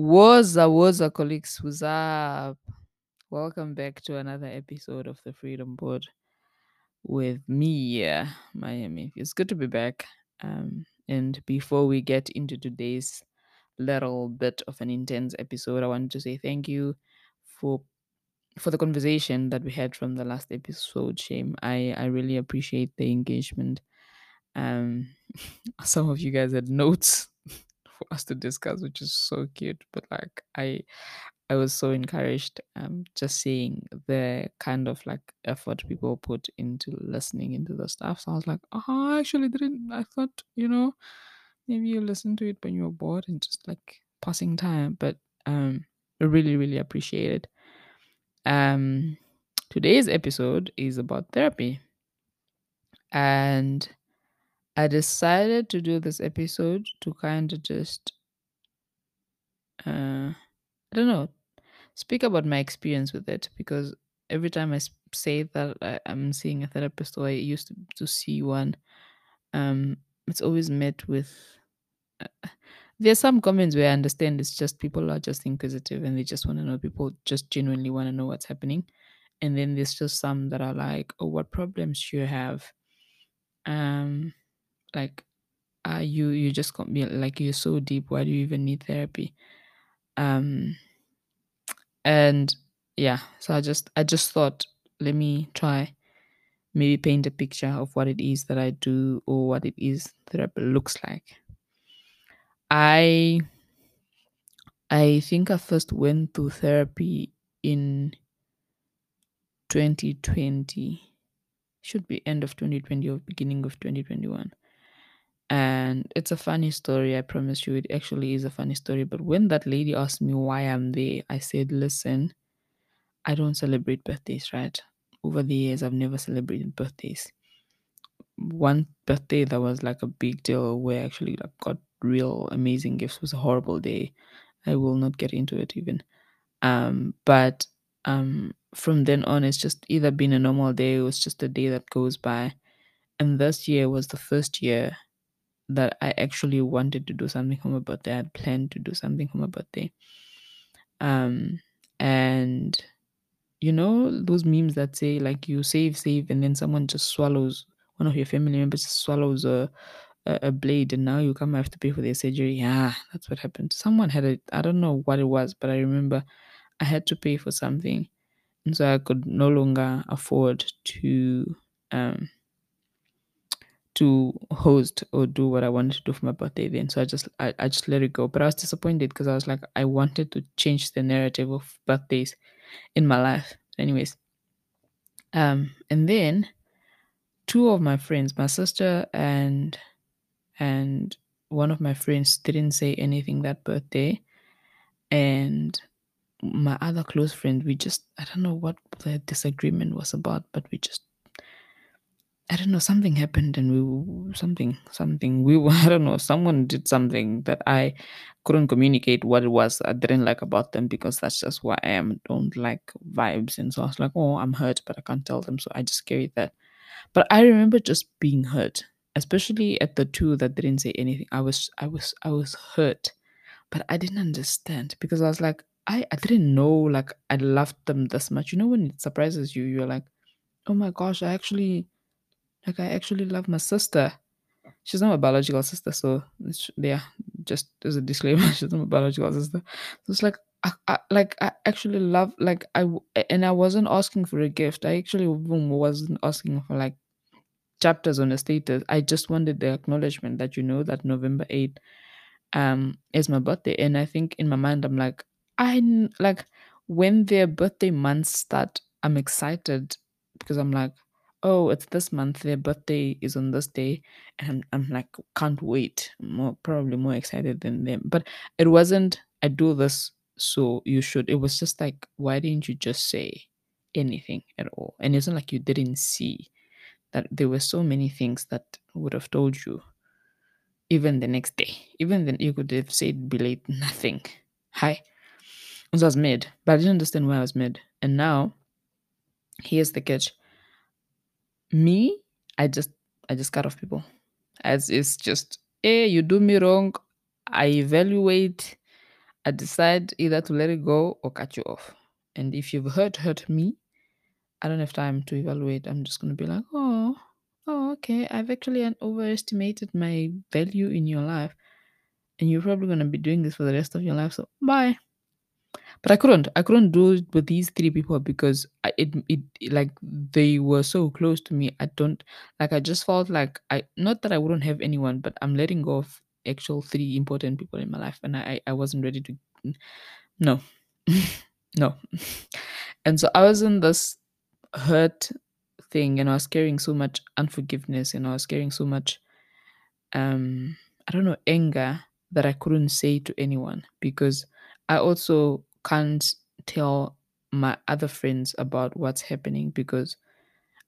What's up, colleagues? What's up? Welcome back to another episode of the Freedom Board with me, Miami. It's good to be back. And before we get into today's little bit of an intense episode, I wanted to say thank you for the conversation that we had from the last episode, Shame. I really appreciate the engagement. Some of you guys had notes for us to discuss, which is so cute, but like I was so encouraged just seeing the kind of like effort people put into listening into the stuff. So I was like, I thought maybe you listened to it when you were bored and just like passing time, but I really appreciate it. Today's episode is about therapy, and I decided to do this episode to kind of just, speak about my experience with it, because every time I say that I'm seeing a therapist, or I used to see one, it's always met with, there's some comments where I understand it's just people are just inquisitive and they just want to know, people just genuinely want to know what's happening. And then there's just some that are like, oh, what problems do you have? You just can't be like, you're so deep, why do you even need therapy? So I just thought, let me try maybe paint a picture of what it is that I do, or what it is therapy looks like. I think I first went to therapy in 2020, should be end of 2020 or beginning of 2021. And it's a funny story, I promise you. It actually is a funny story. But when that lady asked me why I'm there, I said, listen, I don't celebrate birthdays, right? Over the years, I've never celebrated birthdays. One birthday that was like a big deal, where I actually like got real amazing gifts, was a horrible day. I will not get into it even. From then on, it's just either been a normal day, it was just a day that goes by. And this year was the first year that I actually wanted to do something for my birthday. I had planned to do something for my birthday. And you know those memes that say like, you save, and then someone just swallows, one of your family members just swallows a blade, and now you come have to pay for their surgery. Yeah, that's what happened. Someone had it. I don't know what it was, but I remember I had to pay for something, and so I could no longer afford to host or do what I wanted to do for my birthday then. So I just let it go. But I was disappointed, because I was like, I wanted to change the narrative of birthdays in my life. Anyways, and then two of my friends, my sister and one of my friends, didn't say anything that birthday. And my other close friend, we just, I don't know what the disagreement was about, but we just, I don't know, something happened, and someone did something that I couldn't communicate what it was. I didn't like about them, because that's just who I am, don't like vibes. And so I was like, oh, I'm hurt, but I can't tell them. So I just carried that. But I remember just being hurt, especially at the two that didn't say anything. I was hurt, but I didn't understand, because I was like, I didn't know, like, I loved them this much. You know, when it surprises you, you're like, oh my gosh, I actually love my sister. She's not my biological sister, so yeah, just as a disclaimer, she's not my biological sister. So it's like, I actually love, like, I wasn't asking for a gift. I actually wasn't asking for like chapters on a status. I just wanted the acknowledgement that, you know, that November 8th is my birthday. And I think in my mind, I'm like, when their birthday months start, I'm excited, because I'm like, oh, it's this month, their birthday is on this day, and I'm like, can't wait. Probably more excited than them. But it wasn't, I do this, so you should. It was just like, why didn't you just say anything at all? And it's not like you didn't see that there were so many things that would have told you, even the next day. Even then, you could have said, "Belate nothing." Hi. So I was mad, but I didn't understand why I was mad. And now, here's the catch. Me, I just cut off people. As it's just, hey, you do me wrong. I evaluate. I decide either to let it go or cut you off. And if you've hurt me, I don't have time to evaluate. I'm just going to be like, oh, okay, I've actually overestimated my value in your life. And you're probably going to be doing this for the rest of your life. So bye. But I couldn't do it with these three people because like they were so close to me. I just felt like not that I wouldn't have anyone, but I'm letting go of actual three important people in my life. And I wasn't ready to, no, no. And so I was in this hurt thing, and I was carrying so much unforgiveness, and I was carrying so much, anger that I couldn't say to anyone, because I also can't tell my other friends about what's happening, because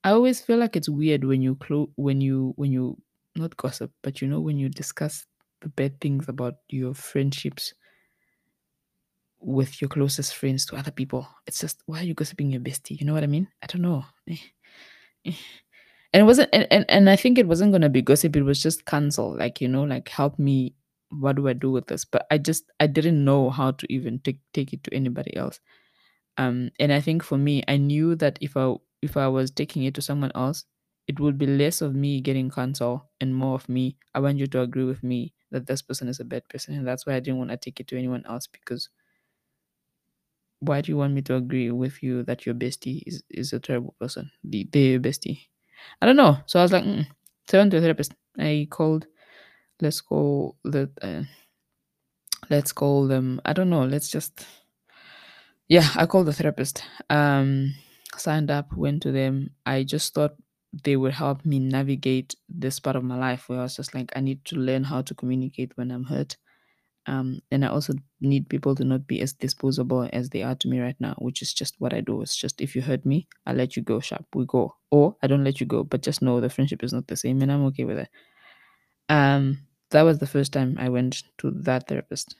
I always feel like it's weird when you when you not gossip, but when you discuss the bad things about your friendships with your closest friends to other people. It's just, why are you gossiping your bestie? You know what I mean? I don't know. And it wasn't, and I think it wasn't gonna be gossip. It was just counsel, like help me. What do I do with this? But I didn't know how to even take it to anybody else. And I think for me, I knew that if I was taking it to someone else, it would be less of me getting counsel and more of me, I want you to agree with me that this person is a bad person. And that's why I didn't want to take it to anyone else, because why do you want me to agree with you that your bestie is a terrible person? They're your bestie. I don't know. So I was like, 7 to a therapist. I called. Let's call them, I don't know, I called the therapist, signed up, went to them. I just thought they would help me navigate this part of my life where I was just like, I need to learn how to communicate when I'm hurt. And I also need people to not be as disposable as they are to me right now, which is just what I do. It's just, if you hurt me, I let you go, sharp, we go. Or I don't let you go, but just know the friendship is not the same, and I'm okay with it. That was the first time I went to that therapist.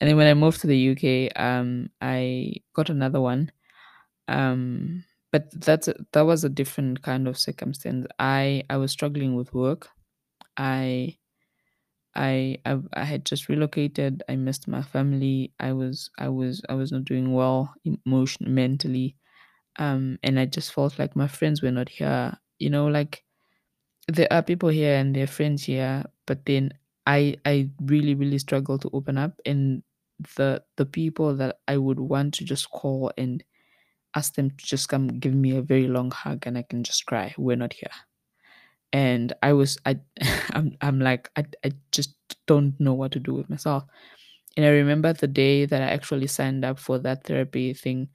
And then when I moved to the UK, I got another one. But that was a different kind of circumstance. I was struggling with work. I had just relocated. I missed my family. I was not doing well emotionally, mentally. And I just felt like my friends were not here, like, there are people here and their friends here, but then I really, really struggle to open up. And the people that I would want to just call and ask them to just come give me a very long hug and I can just cry, we're not here. And I'm like, I just don't know what to do with myself. And I remember the day that I actually signed up for that therapy thing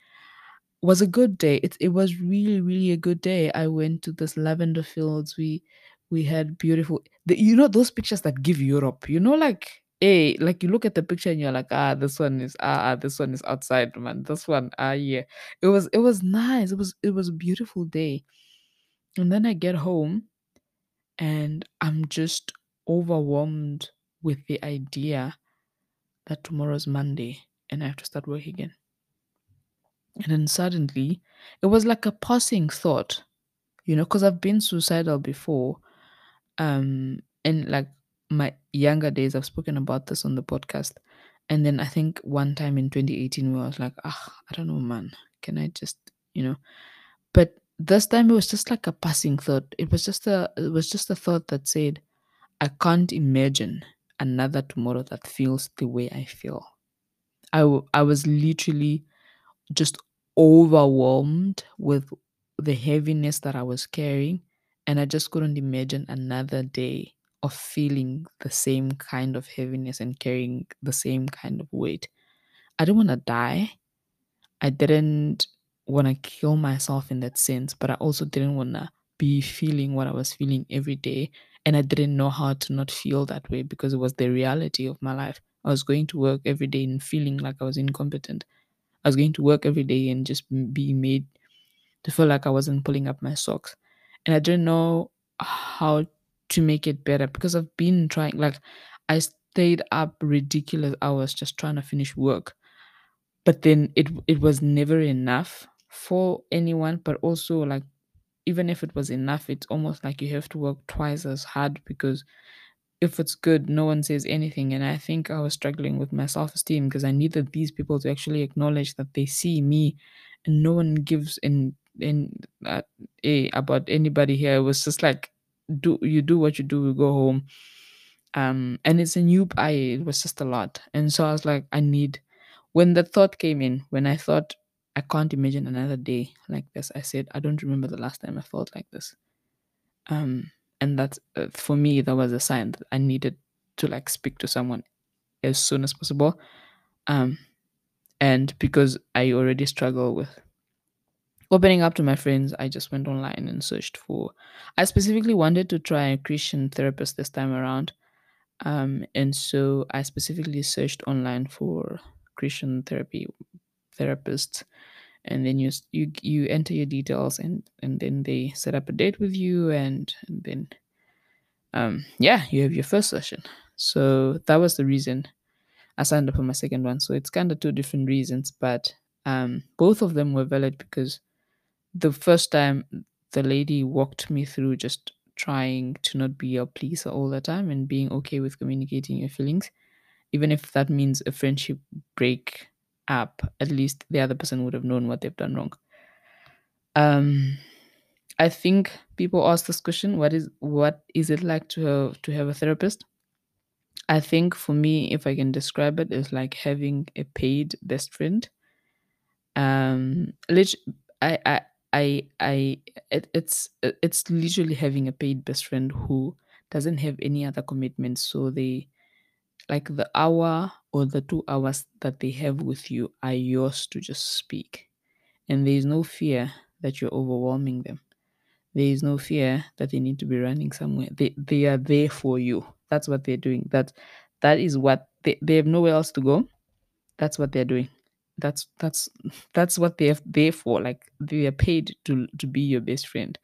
was a good day. It was really, really a good day. I went to this lavender fields. We had beautiful, those pictures that give Europe, like you look at the picture and you're like, this one is outside, man. This one, yeah. It was nice. It was a beautiful day. And then I get home and I'm just overwhelmed with the idea that tomorrow's Monday and I have to start work again. And then suddenly, it was like a passing thought, because I've been suicidal before. And like my younger days, I've spoken about this on the podcast. And then I think one time in 2018, where I was like, I don't know, man, can I just, But this time it was just like a passing thought. It was just a thought that said, I can't imagine another tomorrow that feels the way I feel. I was literally just overwhelmed with the heaviness that I was carrying, and I just couldn't imagine another day of feeling the same kind of heaviness and carrying the same kind of weight. I didn't want to die. I didn't want to kill myself in that sense, but I also didn't want to be feeling what I was feeling every day, and I didn't know how to not feel that way because it was the reality of my life. I was going to work every day and feeling like I was incompetent. I was going to work every day and just be made to feel like I wasn't pulling up my socks. And I didn't know how to make it better because I've been trying. Like, I stayed up ridiculous hours just trying to finish work. But then it was never enough for anyone. But also, like, even if it was enough, it's almost like you have to work twice as hard because if it's good, no one says anything. And I think I was struggling with my self-esteem because I needed these people to actually acknowledge that they see me, and no one gives in about anybody here. It was just like, do what you do, we go home. And it's a new it was just a lot. And so I was like, I need, when the thought came in, when I thought, I can't imagine another day like this, I said, I don't remember the last time I felt like this. And that's, for me, that was a sign that I needed to like speak to someone as soon as possible. And because I already struggle with opening up to my friends, I just went online and searched for, I specifically wanted to try a Christian therapist this time around. And so I specifically searched online for Christian therapists, and then you enter your details, and then they set up a date with you, and then you have your first session. So that was the reason I signed up for my second one. So it's kind of two different reasons, but both of them were valid, because the first time the lady walked me through just trying to not be a pleaser all the time and being okay with communicating your feelings, even if that means a friendship break up, at least the other person would have known what they've done wrong. I think people ask this question, what is it like to have a therapist? I think for me, if I can describe it, it's like having a paid best friend. It's literally having a paid best friend who doesn't have any other commitments, so they, like, the hour or the 2 hours that they have with you are yours to just speak. And there is no fear that you're overwhelming them. There is no fear that they need to be running somewhere. They are there for you. That's what they're doing. That is what they have nowhere else to go. That's what they're doing. That's what they're there for. Like, they are paid to be your best friend.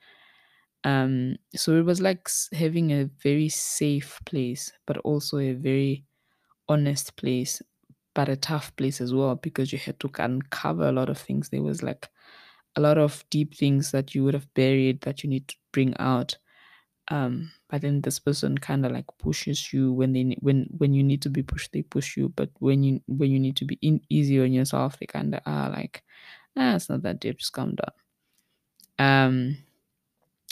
So it was like having a very safe place, but also a very honest place, but a tough place as well, because you had to uncover a lot of things. There was like a lot of deep things that you would have buried that you need to bring out. But then this person kind of like pushes you when you need to be pushed, they push you. But when you need to be easy on yourself, they kind of are like, it's not that deep, just calm down.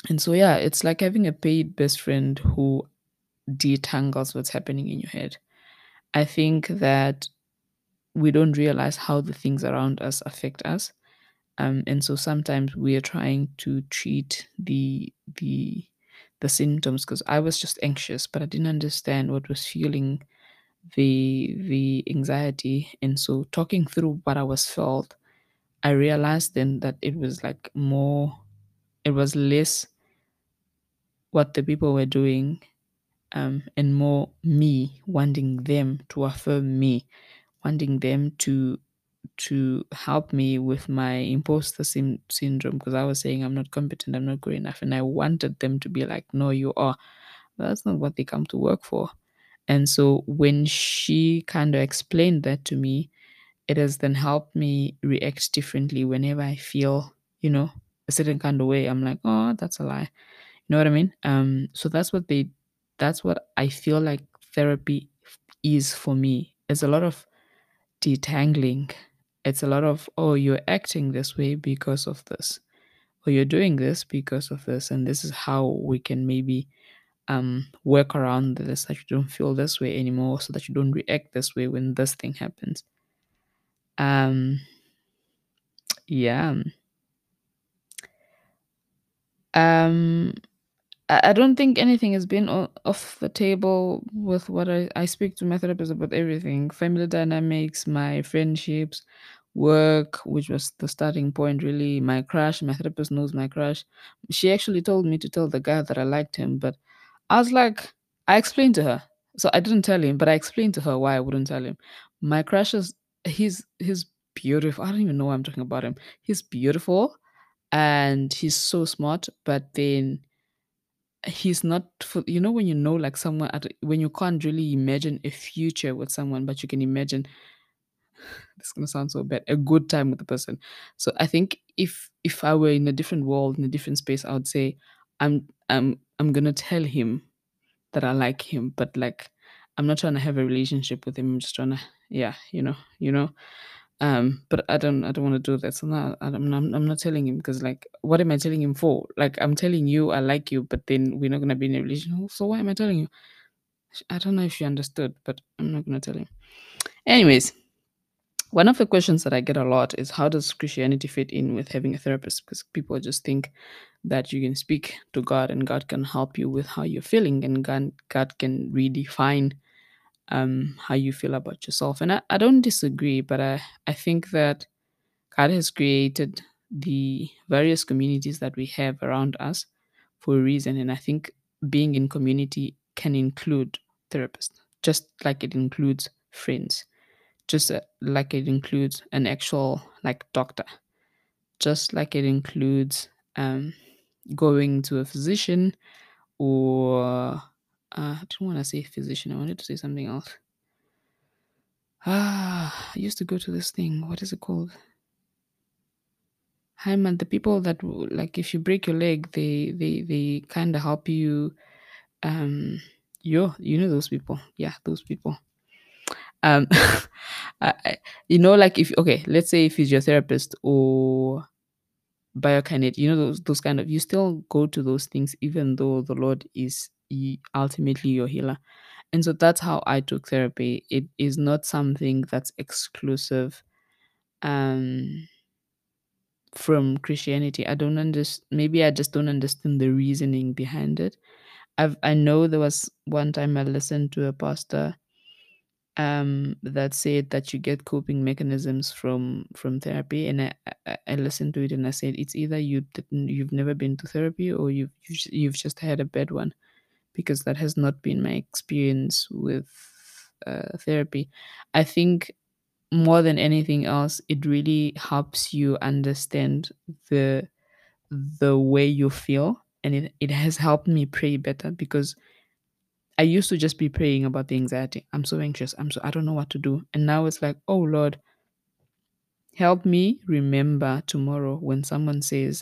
And so, it's like having a paid best friend who detangles what's happening in your head. I think that we don't realize how the things around us affect us. And so sometimes we are trying to treat the symptoms, because I was just anxious, but I didn't understand what was fueling the anxiety. And so talking through what I was felt, I realized then that it was like more... It was less what the people were doing, and more me wanting them to affirm me, wanting them to help me with my imposter syndrome, because I was saying I'm not competent, I'm not good enough, and I wanted them to be like, no, you are. That's not what they come to work for. And so when she kind of explained that to me, it has then helped me react differently whenever I feel, a certain kind of way. I'm like, oh, that's a lie. You know what I mean? So that's what I feel like therapy is for me. It's a lot of detangling. It's a lot of, you're acting this way because of this, or you're doing this because of this, and this is how we can maybe work around this, that you don't feel this way anymore, so that you don't react this way when this thing happens. I don't think anything has been off the table with what I speak to my therapist about. Everything: family dynamics, my friendships, work, which was the starting point really, my crush. My therapist knows my crush. She actually told me to tell the guy that I liked him, but I was like, I explained to her. So I didn't tell him, but I explained to her why I wouldn't tell him. My crush is, he's beautiful. I don't even know why I'm talking about him. He's beautiful. And he's so smart, but then he's not, when like someone, when you can't really imagine a future with someone, but you can imagine, this is going to sound so bad, a good time with the person. So I think if I were in a different world, in a different space, I would say, I'm going to tell him that I like him, but like I'm not trying to have a relationship with him. I'm just trying to, you know. But I don't want to do that. So now I'm not telling him, because like, what am I telling him for? Like, I'm telling you I like you, but then we're not gonna be in a relationship. So why am I telling you? I don't know if you understood, but I'm not gonna tell him. Anyways, one of the questions that I get a lot is, how does Christianity fit in with having a therapist? Because people just think that you can speak to God and God can help you with how you're feeling, and God can redefine how you feel about yourself. And I don't disagree, but I think that God has created the various communities that we have around us for a reason. And I think being in community can include therapists, just like it includes friends, just like it includes an actual like doctor, just like it includes going to a physician, or I didn't want to say physician, I wanted to say something else. I used to go to this thing, what is it called? Hi man, the people that, like, if you break your leg, they kind of help you. You know those people. Yeah, those people. Like, if, okay, let's say if he's your therapist or biokinet, you know, those kind of, you still go to those things, even though the Lord is ultimately your healer. And so that's how I took therapy. It is not something that's exclusive from Christianity. Maybe I just don't understand the reasoning behind it. I know there was one time I listened to a pastor that said that you get coping mechanisms from therapy, and I listened to it and I said, it's either you've never been to therapy, or you've just had a bad one, because that has not been my experience with therapy. I think more than anything else, it really helps you understand the way you feel, and it has helped me pray better, because I used to just be praying about the anxiety. I'm so anxious. I don't know what to do. And now it's like, oh Lord, help me remember tomorrow when someone says,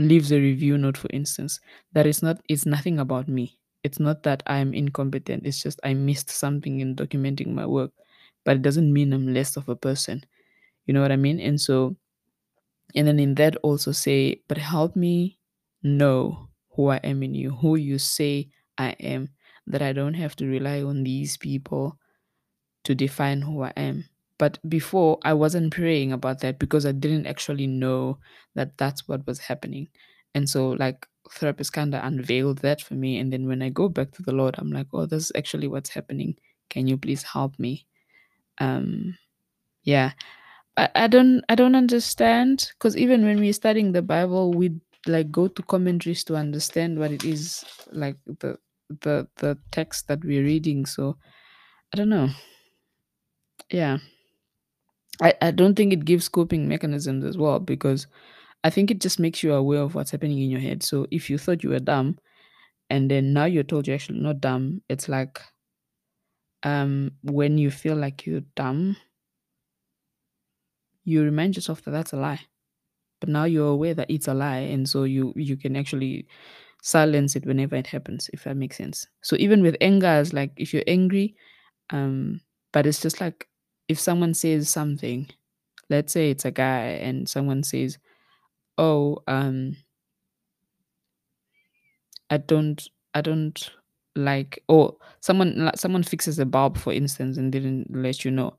leaves a review note, for instance, that it's nothing about me. It's not that I'm incompetent. It's just I missed something in documenting my work, but it doesn't mean I'm less of a person. You know what I mean? And so, and then in that also say, but help me know who I am in you, who you say I am, that I don't have to rely on these people to define who I am. But before, I wasn't praying about that because I didn't actually know that that's what was happening. And so, like, therapist kind of unveiled that for me. And then when I go back to the Lord, I'm like, oh, this is actually what's happening. Can you please help me? Yeah, I don't understand, because even when we're studying the Bible, we like go to commentaries to understand what it is, like the text that we're reading. So I don't know. Yeah, I don't think it gives coping mechanisms as well, because I think it just makes you aware of what's happening in your head. So if you thought you were dumb and then now you're told you're actually not dumb, it's like when you feel like you're dumb, you remind yourself that that's a lie. But now you're aware that it's a lie, and so you can actually silence it whenever it happens, if that makes sense. So even with anger, it's like if you're angry, but it's just like if someone says something, let's say it's a guy, and someone says, "Oh, I don't like," or someone fixes a bulb, for instance, and didn't let you know.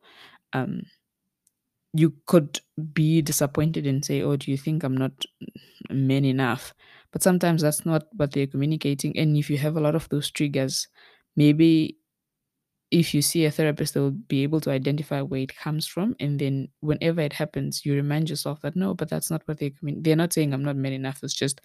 You could be disappointed and say, oh, do you think I'm not man enough? But sometimes that's not what they're communicating. And if you have a lot of those triggers, maybe if you see a therapist, they'll be able to identify where it comes from. And then whenever it happens, you remind yourself that, no, but that's not what they're not saying I'm not man enough. It's just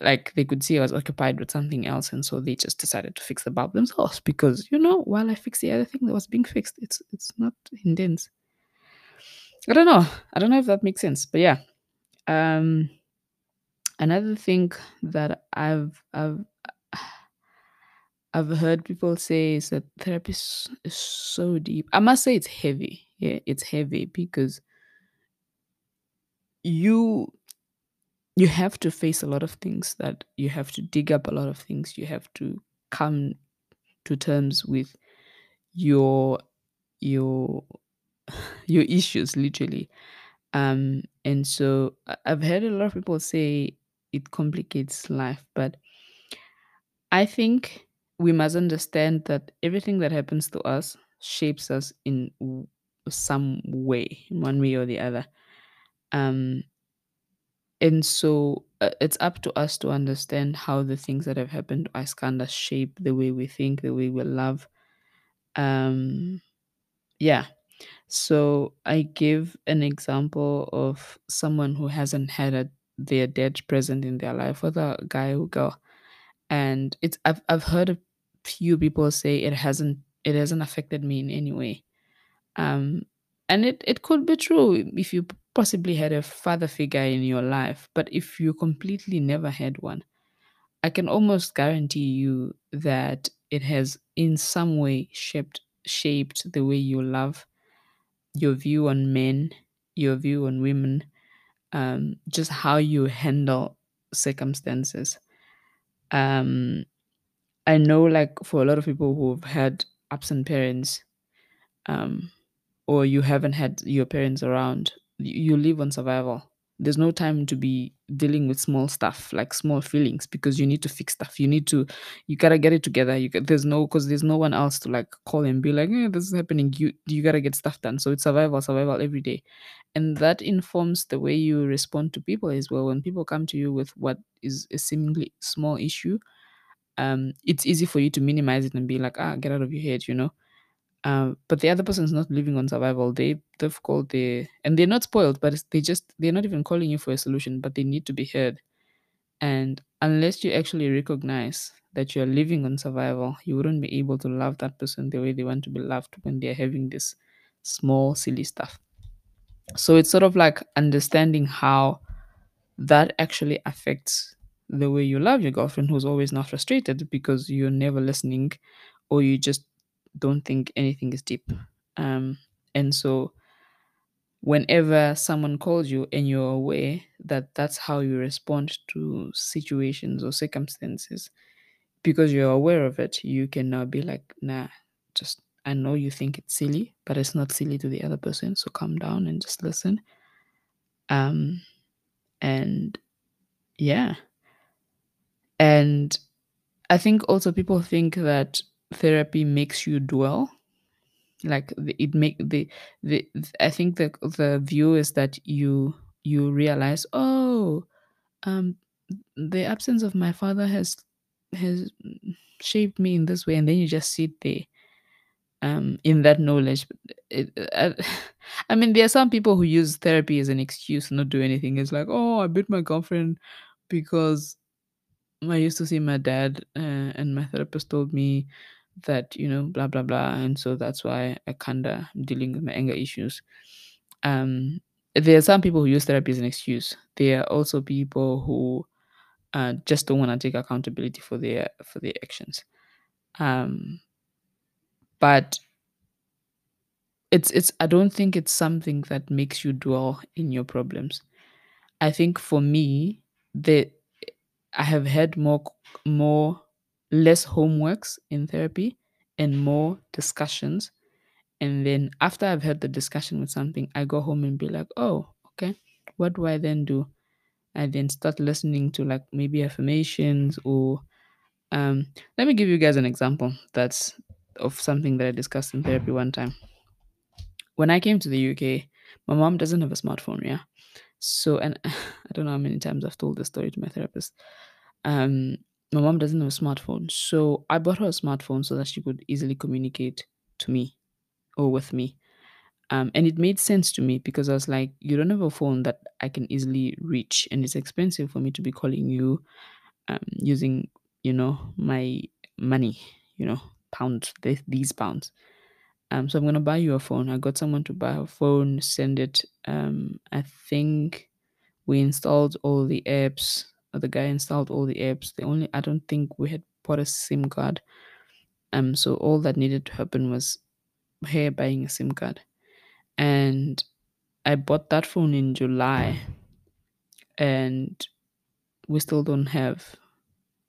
like they could see I was occupied with something else. And so they just decided to fix the bulb themselves, because, you know, while I fix the other thing that was being fixed, it's not intense. I don't know if that makes sense, but yeah. Another thing that I've heard people say is that therapy is so deep. I must say it's heavy. Yeah, it's heavy, because you you have to face a lot of things, that you have to dig up a lot of things. You have to come to terms with your your issues, literally. And so I've heard a lot of people say it complicates life, but I think we must understand that everything that happens to us shapes us in some way, in one way or the other. Um, And so it's up to us to understand how the things that have happened to us kind of shape the way we think, the way we love. Um, Yeah. So I give an example of someone who hasn't had their dad present in their life, whether a guy or girl, and it's I've heard a few people say it hasn't affected me in any way. um And it could be true if you possibly had a father figure in your life, but if you completely never had one, I can almost guarantee you that it has in some way shaped the way you love, your view on men, your view on women, just how you handle circumstances. um I know, like, for a lot of people who've had absent parents, um, or you haven't had your parents around, you live on survival. There's no time to be dealing with small stuff, like small feelings, because you need to fix stuff. You gotta get it together. Because there's no one else to like call and be like, this is happening. You gotta get stuff done. So it's survival, survival every day, and that informs the way you respond to people as well. When people come to you with what is a seemingly small issue, it's easy for you to minimize it and be like, get out of your head. But the other person's not living on survival. They've called the and they're not spoiled, but they're not even calling you for a solution, but they need to be heard. And unless you actually recognize that you're living on survival, you wouldn't be able to love that person the way they want to be loved when they're having this small silly stuff. So it's sort of like understanding how that actually affects the way you love your girlfriend, who's always now frustrated because you're never listening, or you just don't think anything is deep. Um, And so whenever someone calls you and you're aware that that's how you respond to situations or circumstances, because you're aware of it, you can now be like, nah, just, I know you think it's silly, but it's not silly to the other person. So calm down and just listen. Um, And yeah. And I think also people think that therapy makes you dwell. Like the, it make the I think the view is that you realize, um, the absence of my father has shaped me in this way, and then you just sit there, in that knowledge. I mean, there are some people who use therapy as an excuse to not do anything. It's like, oh, I beat my girlfriend because I used to see my dad, and my therapist told me that, blah, blah, blah. And so that's why I kinda dealing with my anger issues. Um, There are some people who use therapy as an excuse. There are also people who just don't want to take accountability for their actions. Um, But it's I don't think it's something that makes you dwell in your problems. I think for me, the I have had more less homeworks in therapy and more discussions. And then after I've had the discussion with something, I go home and be like, oh, okay, what do I then do? I then start listening to, like, maybe affirmations, or um, let me give you guys an example that's of something that I discussed in therapy one time. When I came to the UK, my mom doesn't have a smartphone, yeah. So, and I don't know how many times I've told this story to my therapist. Um, My mom doesn't have a smartphone, so I bought her a smartphone so that she could easily communicate to me or with me. And it made sense to me because I was like, you don't have a phone that I can easily reach, and it's expensive for me to be calling you, using, my money, pounds, these pounds. So I'm gonna buy you a phone. I got someone to buy a phone, send it. I think we installed all the apps. Or the guy installed all the apps. I don't think we had bought a SIM card. So all that needed to happen was her buying a SIM card, and I bought that phone in July, and we still don't have.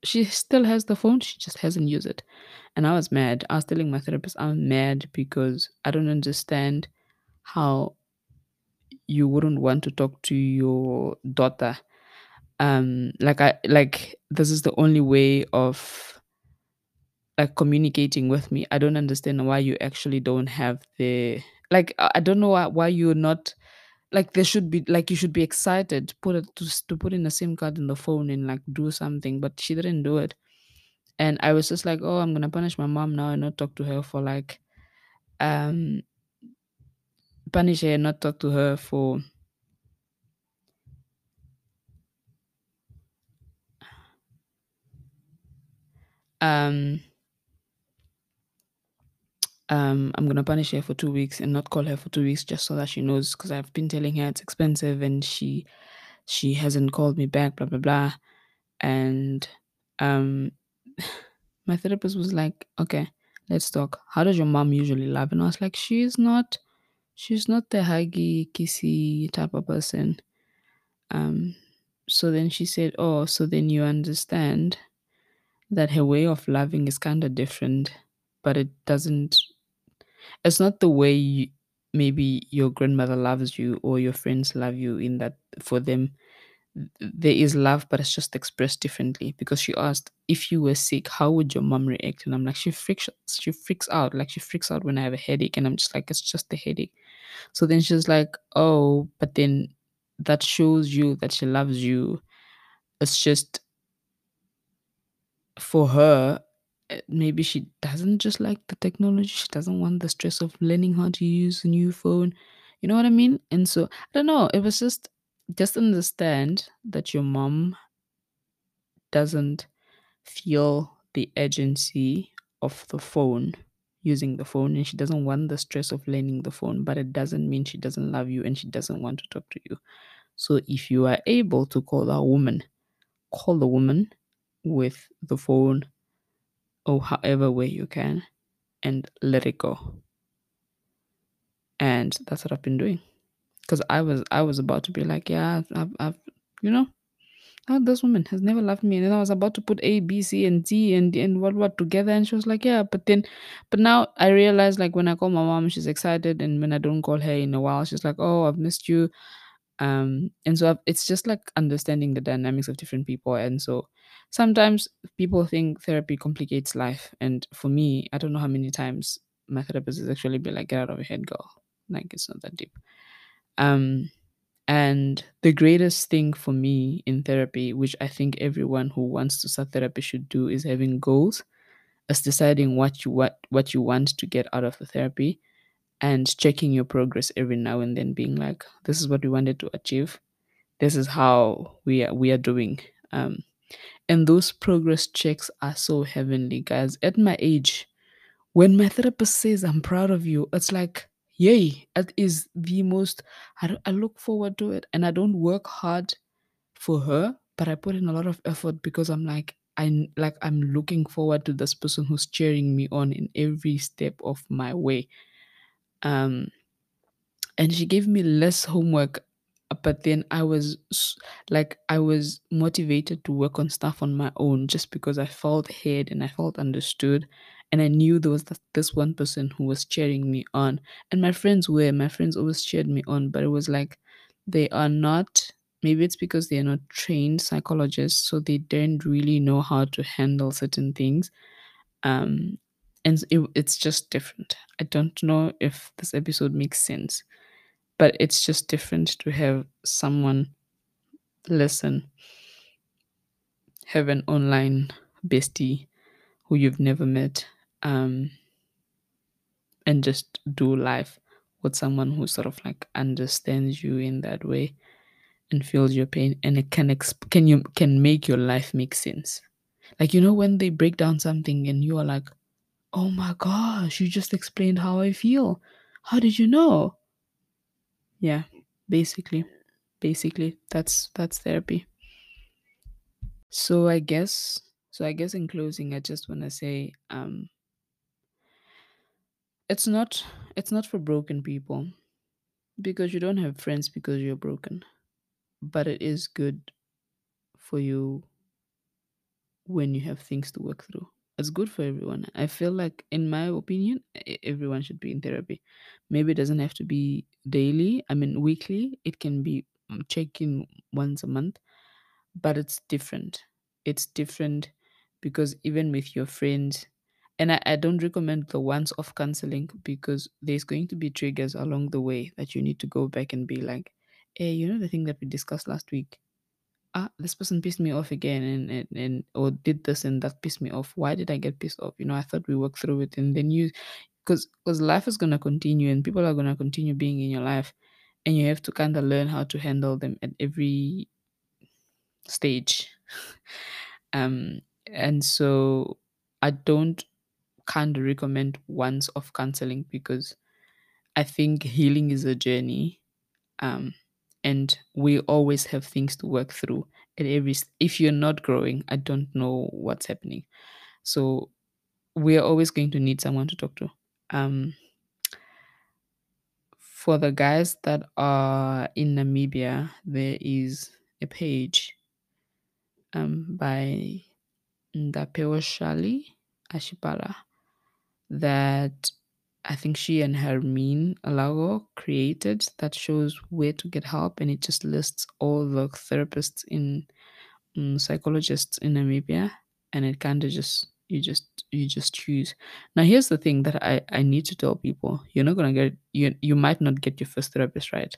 She still has the phone, she just hasn't used it. And I was mad. I was telling my therapist, I'm mad because I don't understand how you wouldn't want to talk to your daughter. This is the only way of communicating with me. I don't understand why you actually don't have the I don't know why you're not there should be you should be excited to put it to put in a SIM card in the phone and do something, but she didn't do it. And I was just like, oh, I'm gonna punish my mom now and not talk to her for um punish her and not talk to her for um I'm gonna punish her for 2 weeks and not call her for 2 weeks just so that she knows, because I've been telling her it's expensive and she hasn't called me back, blah blah blah. And um my therapist was like, okay, let's talk. How does your mom usually love? And I was like, she's not the huggy kissy type of person. So then she said, oh, so then you understand that her way of loving is kind of different, but it's not the way maybe your grandmother loves you or your friends love you, in that for them there is love, but it's just expressed differently. Because she asked, if you were sick, how would your mom react? And I'm like, she freaks out when I have a headache, and I'm just like, it's just a headache. So then she's like, oh, but then that shows you that she loves you. It's just for her, maybe she doesn't just like the technology. She doesn't want the stress of learning how to use a new phone. You know what I mean? And so I don't know. It was just understand that your mom doesn't feel the urgency of the phone, using the phone, and she doesn't want the stress of learning the phone, but it doesn't mean she doesn't love you and she doesn't want to talk to you. So if you are able to call the woman with the phone or however way you can, and let it go. And that's what I've been doing, because I was about to be like, yeah, I've this woman has never loved me, and then I was about to put A, B, C, and D and what together, and she was like, yeah, but now I realize, when I call my mom, she's excited, and when I don't call her in a while, she's like, oh, I've missed you, and so it's just understanding the dynamics of different people. And so sometimes people think therapy complicates life, and for me, I don't know how many times my therapist has actually been like, get out of your head, girl, it's not that deep. And the greatest thing for me in therapy, which I think everyone who wants to start therapy should do, is having goals, is deciding what you want to get out of the therapy, and checking your progress every now and then, being like, this is what we wanted to achieve, this is how we are doing. And those progress checks are so heavenly, guys. At my age, when my therapist says, I'm proud of you, it's like, yay, that is the most, I look forward to it. And I don't work hard for her, but I put in a lot of effort, because I'm like, I'm looking forward to this person who's cheering me on in every step of my way. And she gave me less homework, but then I was motivated to work on stuff on my own, just because I felt heard and I felt understood, and I knew there was this one person who was cheering me on. And my friends always cheered me on, but it was they are not, maybe it's because they are not trained psychologists, so they don't really know how to handle certain things. And it's just different. I don't know if this episode makes sense, but it's just different to have someone listen, have an online bestie who you've never met, and just do life with someone who sort of understands you in that way and feels your pain, and it can make your life make sense. When they break down something and you are like, oh my gosh, you just explained how I feel. How did you know? Yeah, basically that's therapy. So I guess in closing, I just want to say, it's not for broken people, because you don't have friends because you're broken, but it is good for you when you have things to work through. It's good for everyone. I feel like, in my opinion, everyone should be in therapy. Maybe it doesn't have to be daily, I mean weekly. It can be check-in once a month, but it's different. It's different because even with your friends, and I don't recommend the once off counseling, because there's going to be triggers along the way that you need to go back and be like, hey, the thing that we discussed last week? This person pissed me off again, and or did this and that pissed me off. Why did I get pissed off? I thought we worked through it. And then because life is going to continue and people are going to continue being in your life, and you have to kind of learn how to handle them at every stage. And so I don't kind of recommend once off counseling, because I think healing is a journey. And we always have things to work through at every if you're not growing, I don't know what's happening. So we are always going to need someone to talk to. For the guys that are in Namibia, there is a page by Ndapeo Shali Ashipala that I think she and Hermine Alago created, that shows where to get help, and it just lists all the therapists in psychologists in Namibia, and it kind of just you just choose. Now here's the thing that I need to tell people: you're not gonna get you might not get your first therapist right.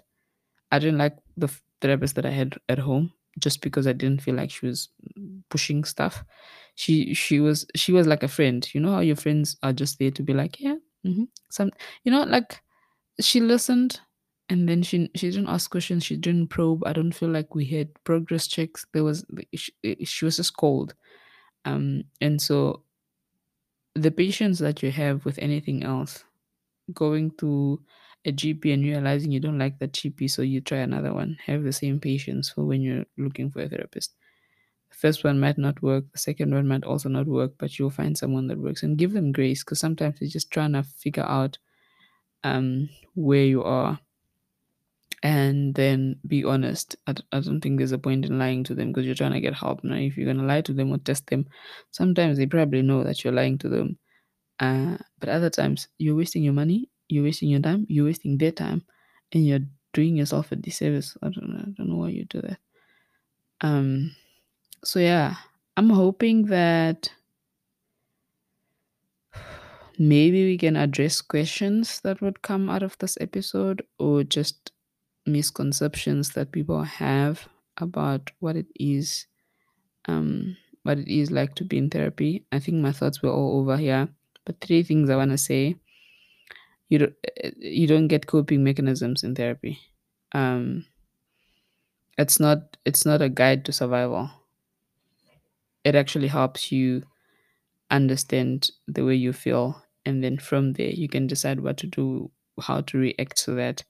I didn't like the therapist that I had at home, just because I didn't feel like she was pushing stuff. She was like a friend. You know how your friends are just there to be like, yeah. Some, like, she listened, and then she didn't ask questions, she didn't probe. I don't feel like we had progress checks. She was just cold. And so the patience that you have with anything else, going to a GP and realizing you don't like that GP, so you try another one. Have the same patience for when you're looking for a therapist. First one might not work, the second one might also not work, but you'll find someone that works, and give them grace, because sometimes they're just trying to figure out where you are, and then be honest. I don't think there's a point in lying to them, because you're trying to get help. Now if you're going to lie to them or test them, sometimes they probably know that you're lying to them, but other times you're wasting your money, you're wasting your time, you're wasting their time, and you're doing yourself a disservice. I don't know why you do that. So yeah, I'm hoping that maybe we can address questions that would come out of this episode, or just misconceptions that people have about what it is like to be in therapy. I think my thoughts were all over here, but 3 things I want to say. You don't get coping mechanisms in therapy. It's not a guide to survival. It actually helps you understand the way you feel, and then from there you can decide what to do, how to react to that.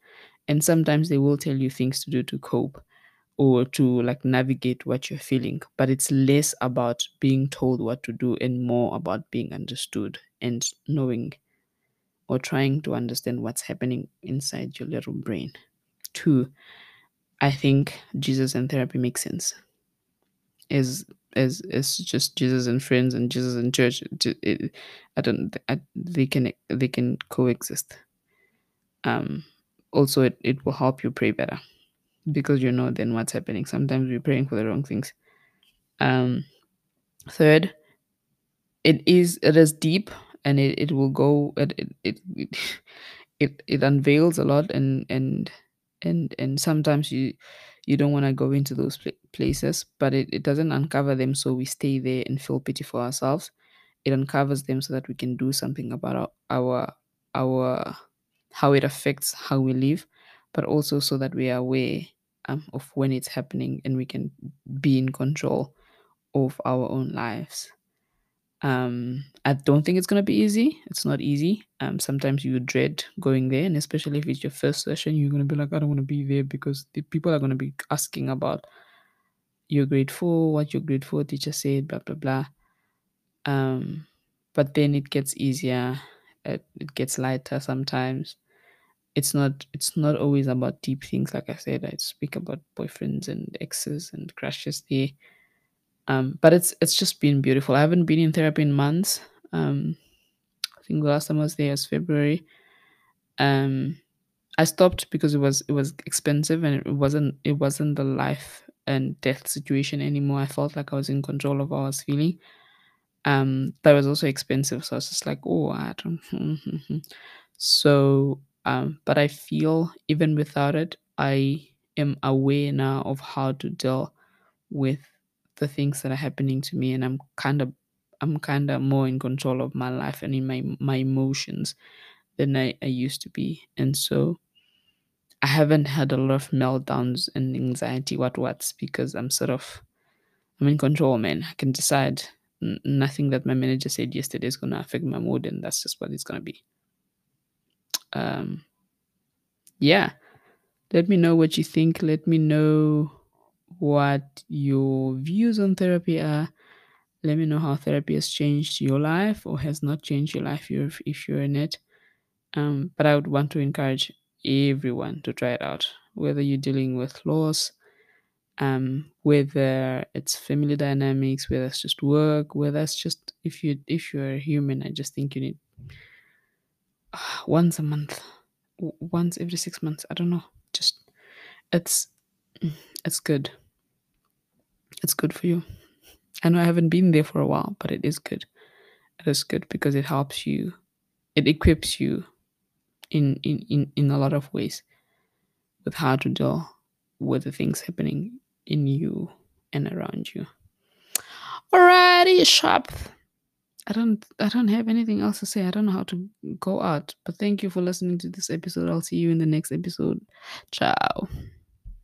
And sometimes they will tell you things to do to cope, or to like navigate what you're feeling, but it's less about being told what to do and more about being understood and knowing or trying to understand what's happening inside your little brain. 2, I think Jesus and therapy makes sense. It's just Jesus and friends and Jesus and church. They can coexist. Also, it will help you pray better, because you know then what's happening. Sometimes we're praying for the wrong things. 3rd, it is deep, and it will go. It unveils a lot, and sometimes you don't want to go into those places, but it doesn't uncover them, so we stay there and feel pity for ourselves. It uncovers them so that we can do something about our how it affects how we live, but also so that we are aware of when it's happening, and we can be in control of our own lives. I don't think it's going to be easy. It's not easy. Sometimes you dread going there, and especially if it's your first session, you're going to be like, I don't want to be there, because the people are going to be asking about your grade 4, what your grade 4 teacher said, blah, blah, blah. But then it gets easier. It gets lighter sometimes. It's not always about deep things. Like I said, I speak about boyfriends and exes and crushes there. But it's just been beautiful. I haven't been in therapy in months. I think the last time I was there was February. Um, I stopped because it was expensive, and it wasn't the life and death situation anymore. I felt like I was in control of how I was feeling. That was also expensive, so I was just like, oh, I don't. So, but I feel even without it, I am aware now of how to deal with the things that are happening to me, and I'm kind of more in control of my life and in my emotions than I used to be. And so I haven't had a lot of meltdowns and anxiety what's because I'm in control, man. I can decide. Nothing that my manager said yesterday is going to affect my mood, and that's just what it's going to be. Yeah, let me know what you think. Let me know what your views on therapy are. Let me know how therapy has changed your life or has not changed your life if you're in it. But I would want to encourage everyone to try it out, whether you're dealing with loss, whether it's family dynamics, whether it's just work, whether it's just if you're a human. I just think you need once a month, once every 6 months. I don't know. Just it's good. It's good for you. I know I haven't been there for a while, but it is good. It is good because it helps you. It equips you in a lot of ways with how to deal with the things happening in you and around you. Alrighty, shop. I don't have anything else to say. I don't know how to go out. But thank you for listening to this episode. I'll see you in the next episode. Ciao.